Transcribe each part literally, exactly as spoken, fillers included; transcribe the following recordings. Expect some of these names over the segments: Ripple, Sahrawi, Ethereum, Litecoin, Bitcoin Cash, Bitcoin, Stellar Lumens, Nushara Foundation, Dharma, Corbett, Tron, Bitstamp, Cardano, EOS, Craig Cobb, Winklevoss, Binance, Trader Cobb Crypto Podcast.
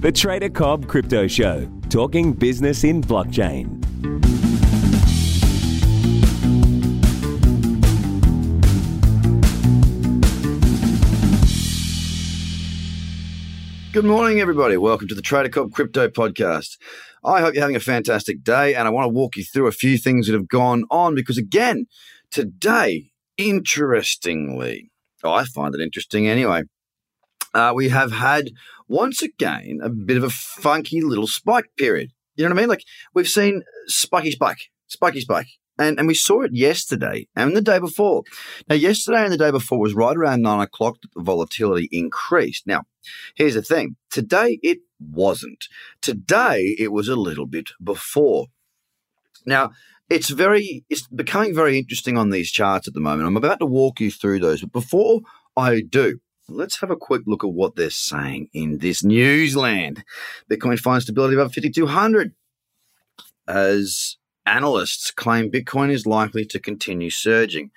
The Trader Cobb Crypto Show, talking business in blockchain. Good morning, everybody. Welcome to the Trader Cobb Crypto Podcast. I hope you're having a fantastic day, and I want to walk you through a few things that have gone on because, again, today, interestingly, oh, I find it interesting anyway, uh, we have had, once again, a bit of a funky little spike period. You know what I mean? Like, we've seen spiky spike, spiky spike, and, and we saw it yesterday and the day before. Now, yesterday and the day before was right around nine o'clock that the volatility increased. Now, here's the thing. Today, it wasn't. Today, it was a little bit before. Now, it's very, it's becoming very interesting on these charts at the moment. I'm about to walk you through those. But before I do, let's have a quick look at what they're saying in this newsland. Bitcoin finds stability above fifty-two hundred as analysts claim Bitcoin is likely to continue surging.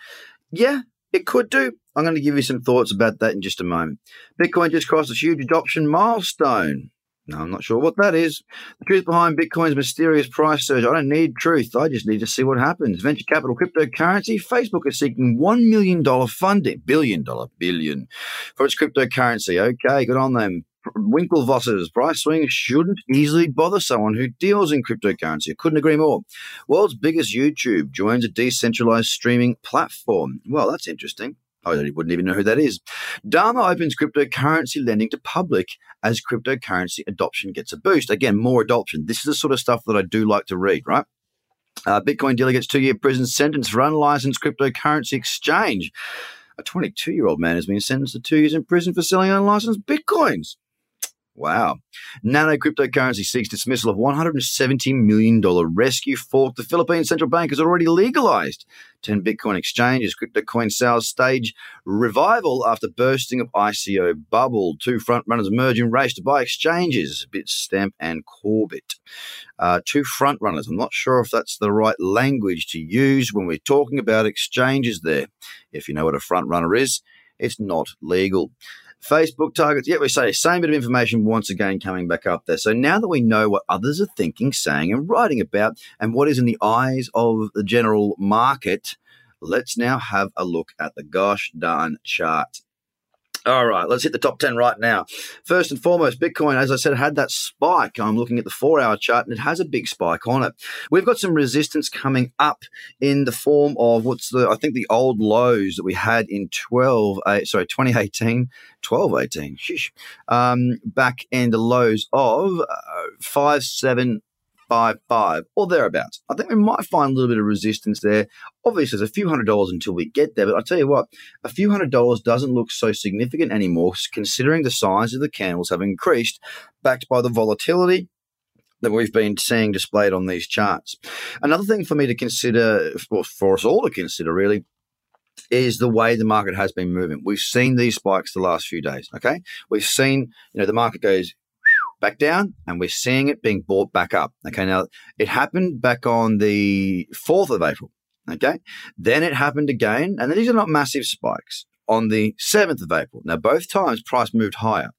Yeah, it could do. I'm going to give you some thoughts about that in just a moment. Bitcoin just crossed a huge adoption milestone. No, I'm not sure what that is. The truth behind Bitcoin's mysterious price surge. I don't need truth. I just need to see what happens. Venture capital, cryptocurrency. Facebook is seeking one million dollars funding. Billion dollar, billion. For its cryptocurrency. Okay, good on them. Winklevoss's price swing shouldn't easily bother someone who deals in cryptocurrency. I couldn't agree more. World's biggest YouTube joins a decentralized streaming platform. Well, that's interesting. I wouldn't even know who that is. Dharma opens cryptocurrency lending to public as cryptocurrency adoption gets a boost. Again, more adoption. This is the sort of stuff that I do like to read, right? Uh, Bitcoin dealer gets two-year prison sentence for unlicensed cryptocurrency exchange. A twenty-two-year-old man has been sentenced to two years in prison for selling unlicensed Bitcoins. Wow. Nano cryptocurrency seeks dismissal of one hundred seventy million dollars rescue fork. The Philippine Central Bank has already legalized ten Bitcoin exchanges. Cryptocoin sales stage revival after bursting of I C O bubble. Two front runners emerge in race to buy exchanges, Bitstamp and Corbett. Uh, two front runners. I'm not sure if that's the right language to use when we're talking about exchanges there. If you know what a front runner is, it's not legal. Facebook targets, yeah, we say same bit of information once again coming back up there. So now that we know what others are thinking, saying, and writing about, and what is in the eyes of the general market, let's now have a look at the gosh darn chart. All right, let's hit the top ten right now. First and foremost, Bitcoin, as I said, had that spike. I'm looking at the four-hour chart, and it has a big spike on it. We've got some resistance coming up in the form of what's the, I think, the old lows that we had in twelve, uh, sorry, twenty eighteen, twelve eighteen, sheesh, um, back in the lows of uh, five seven. Five, five, or thereabouts. I think we might find a little bit of resistance there. Obviously, there's a few hundred dollars until we get there, but I'll tell you what, a few hundred dollars doesn't look so significant anymore considering the size of the candles have increased, backed by the volatility that we've been seeing displayed on these charts. Another thing for me to consider, for, for us all to consider really, is the way the market has been moving. We've seen these spikes the last few days, okay? We've seen, you know, the market goes back down, and we're seeing it being bought back up. Okay, now it happened back on the fourth of April, okay? Then it happened again, and these are not massive spikes, on the seventh of April. Now, both times, price moved higher.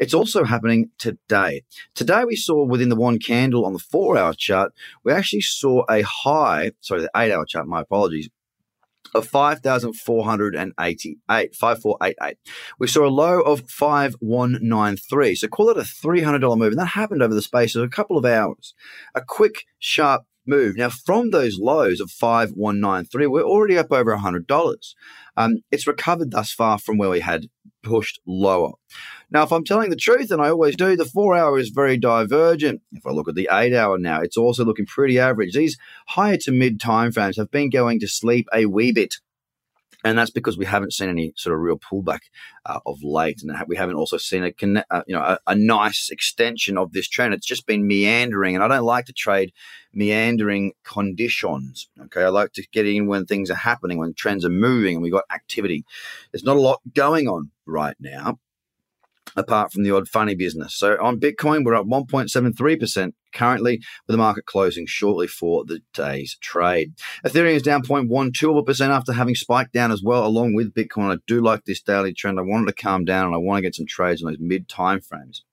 It's also happening today. Today, we saw within the one candle on the four-hour chart, we actually saw a high, sorry, the eight-hour chart, my apologies, of five thousand four hundred eighty-eight, five four eight eight. We saw a low of five one nine three. So call it a three hundred dollars move. And that happened over the space of a couple of hours. A quick, sharp move. Now, from those lows of five one nine three, we're already up over one hundred dollars. Um, it's recovered thus far from where we had pushed lower. Now, if I'm telling the truth, and I always do, the four-hour is very divergent. If I look at the eight-hour now, it's also looking pretty average. These higher to mid time frames have been going to sleep a wee bit, and that's because we haven't seen any sort of real pullback uh, of late, and we haven't also seen a uh, you know a, a nice extension of this trend. It's just been meandering, and I don't like to trade meandering conditions. Okay, I like to get in when things are happening, when trends are moving, and we got activity. There's not a lot going on right now. apart from the odd funny business. So on Bitcoin, we're up one point seven three percent currently, with the market closing shortly for the day's trade. Ethereum is down zero point one two percent after having spiked down as well, along with Bitcoin. I do like this daily trend. I wanted to calm down, and I want to get some trades on those mid-time frames.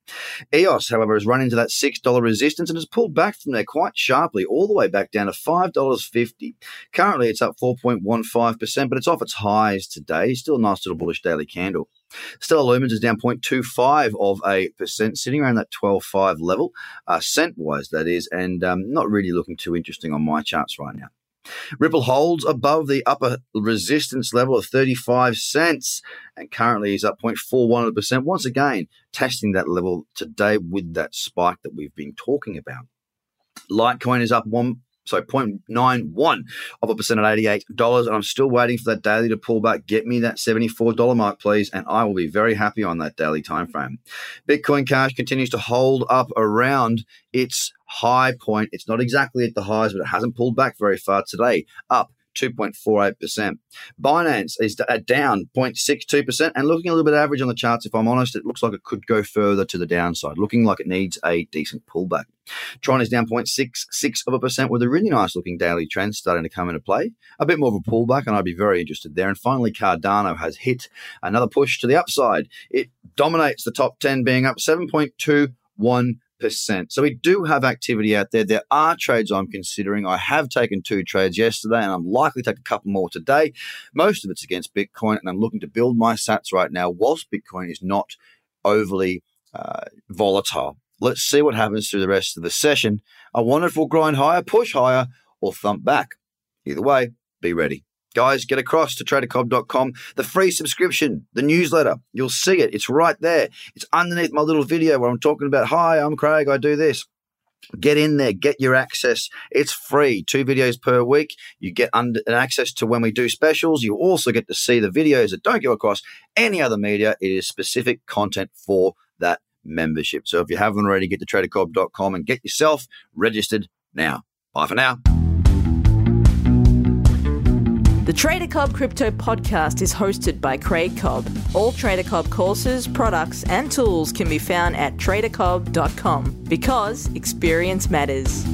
E O S, however, has run into that six dollar resistance and has pulled back from there quite sharply, all the way back down to five dollars fifty. Currently, it's up four point one five percent, but it's off its highs today. Still a nice little bullish daily candle. Stellar Lumens is down zero point two five of a percent, sitting around that twelve point five level, uh, cent-wise that is, and um, not really looking too interesting on my charts right now. Ripple holds above the upper resistance level of thirty-five cents and currently is up zero point four one percent, once again testing that level today with that spike that we've been talking about. Litecoin is up one. So zero point nine one of a percent at eighty-eight dollars, and I'm still waiting for that daily to pull back. Get me that seventy-four dollar mark, please, and I will be very happy on that daily time frame. Bitcoin Cash continues to hold up around its high point. It's not exactly at the highs, but it hasn't pulled back very far today, up two point four eight percent. Binance is down zero point six two percent and looking a little bit average on the charts. If I'm honest, it looks like it could go further to the downside, looking like it needs a decent pullback. Tron is down zero point six six of a percent with a really nice looking daily trend starting to come into play. A bit more of a pullback, and I'd be very interested there. And finally, Cardano has hit another push to the upside. It dominates the top ten, being up seven point two one percent. So we do have activity out there. There are trades I'm considering. I have taken two trades yesterday, and I'm likely to take a couple more today. Most of it's against Bitcoin, and I'm looking to build my sats right now whilst Bitcoin is not overly uh, volatile. Let's see what happens through the rest of the session. I wonder if we'll grind higher, push higher, or thump back. Either way, be ready. Guys, get across to Trader Cobb dot com, the free subscription, the newsletter. You'll see it. It's right there. It's underneath my little video where I'm talking about, hi, I'm Craig, I do this. Get in there. Get your access. It's free. Two videos per week. You get under, access to when we do specials. You also get to see the videos that don't go across any other media. It is specific content for that membership. So if you haven't already, get to Trader Cobb dot com and get yourself registered now. Bye for now. The Trader Cobb Crypto Podcast is hosted by Craig Cobb. All Trader Cobb courses, products, and tools can be found at Trader Cobb dot com, because experience matters.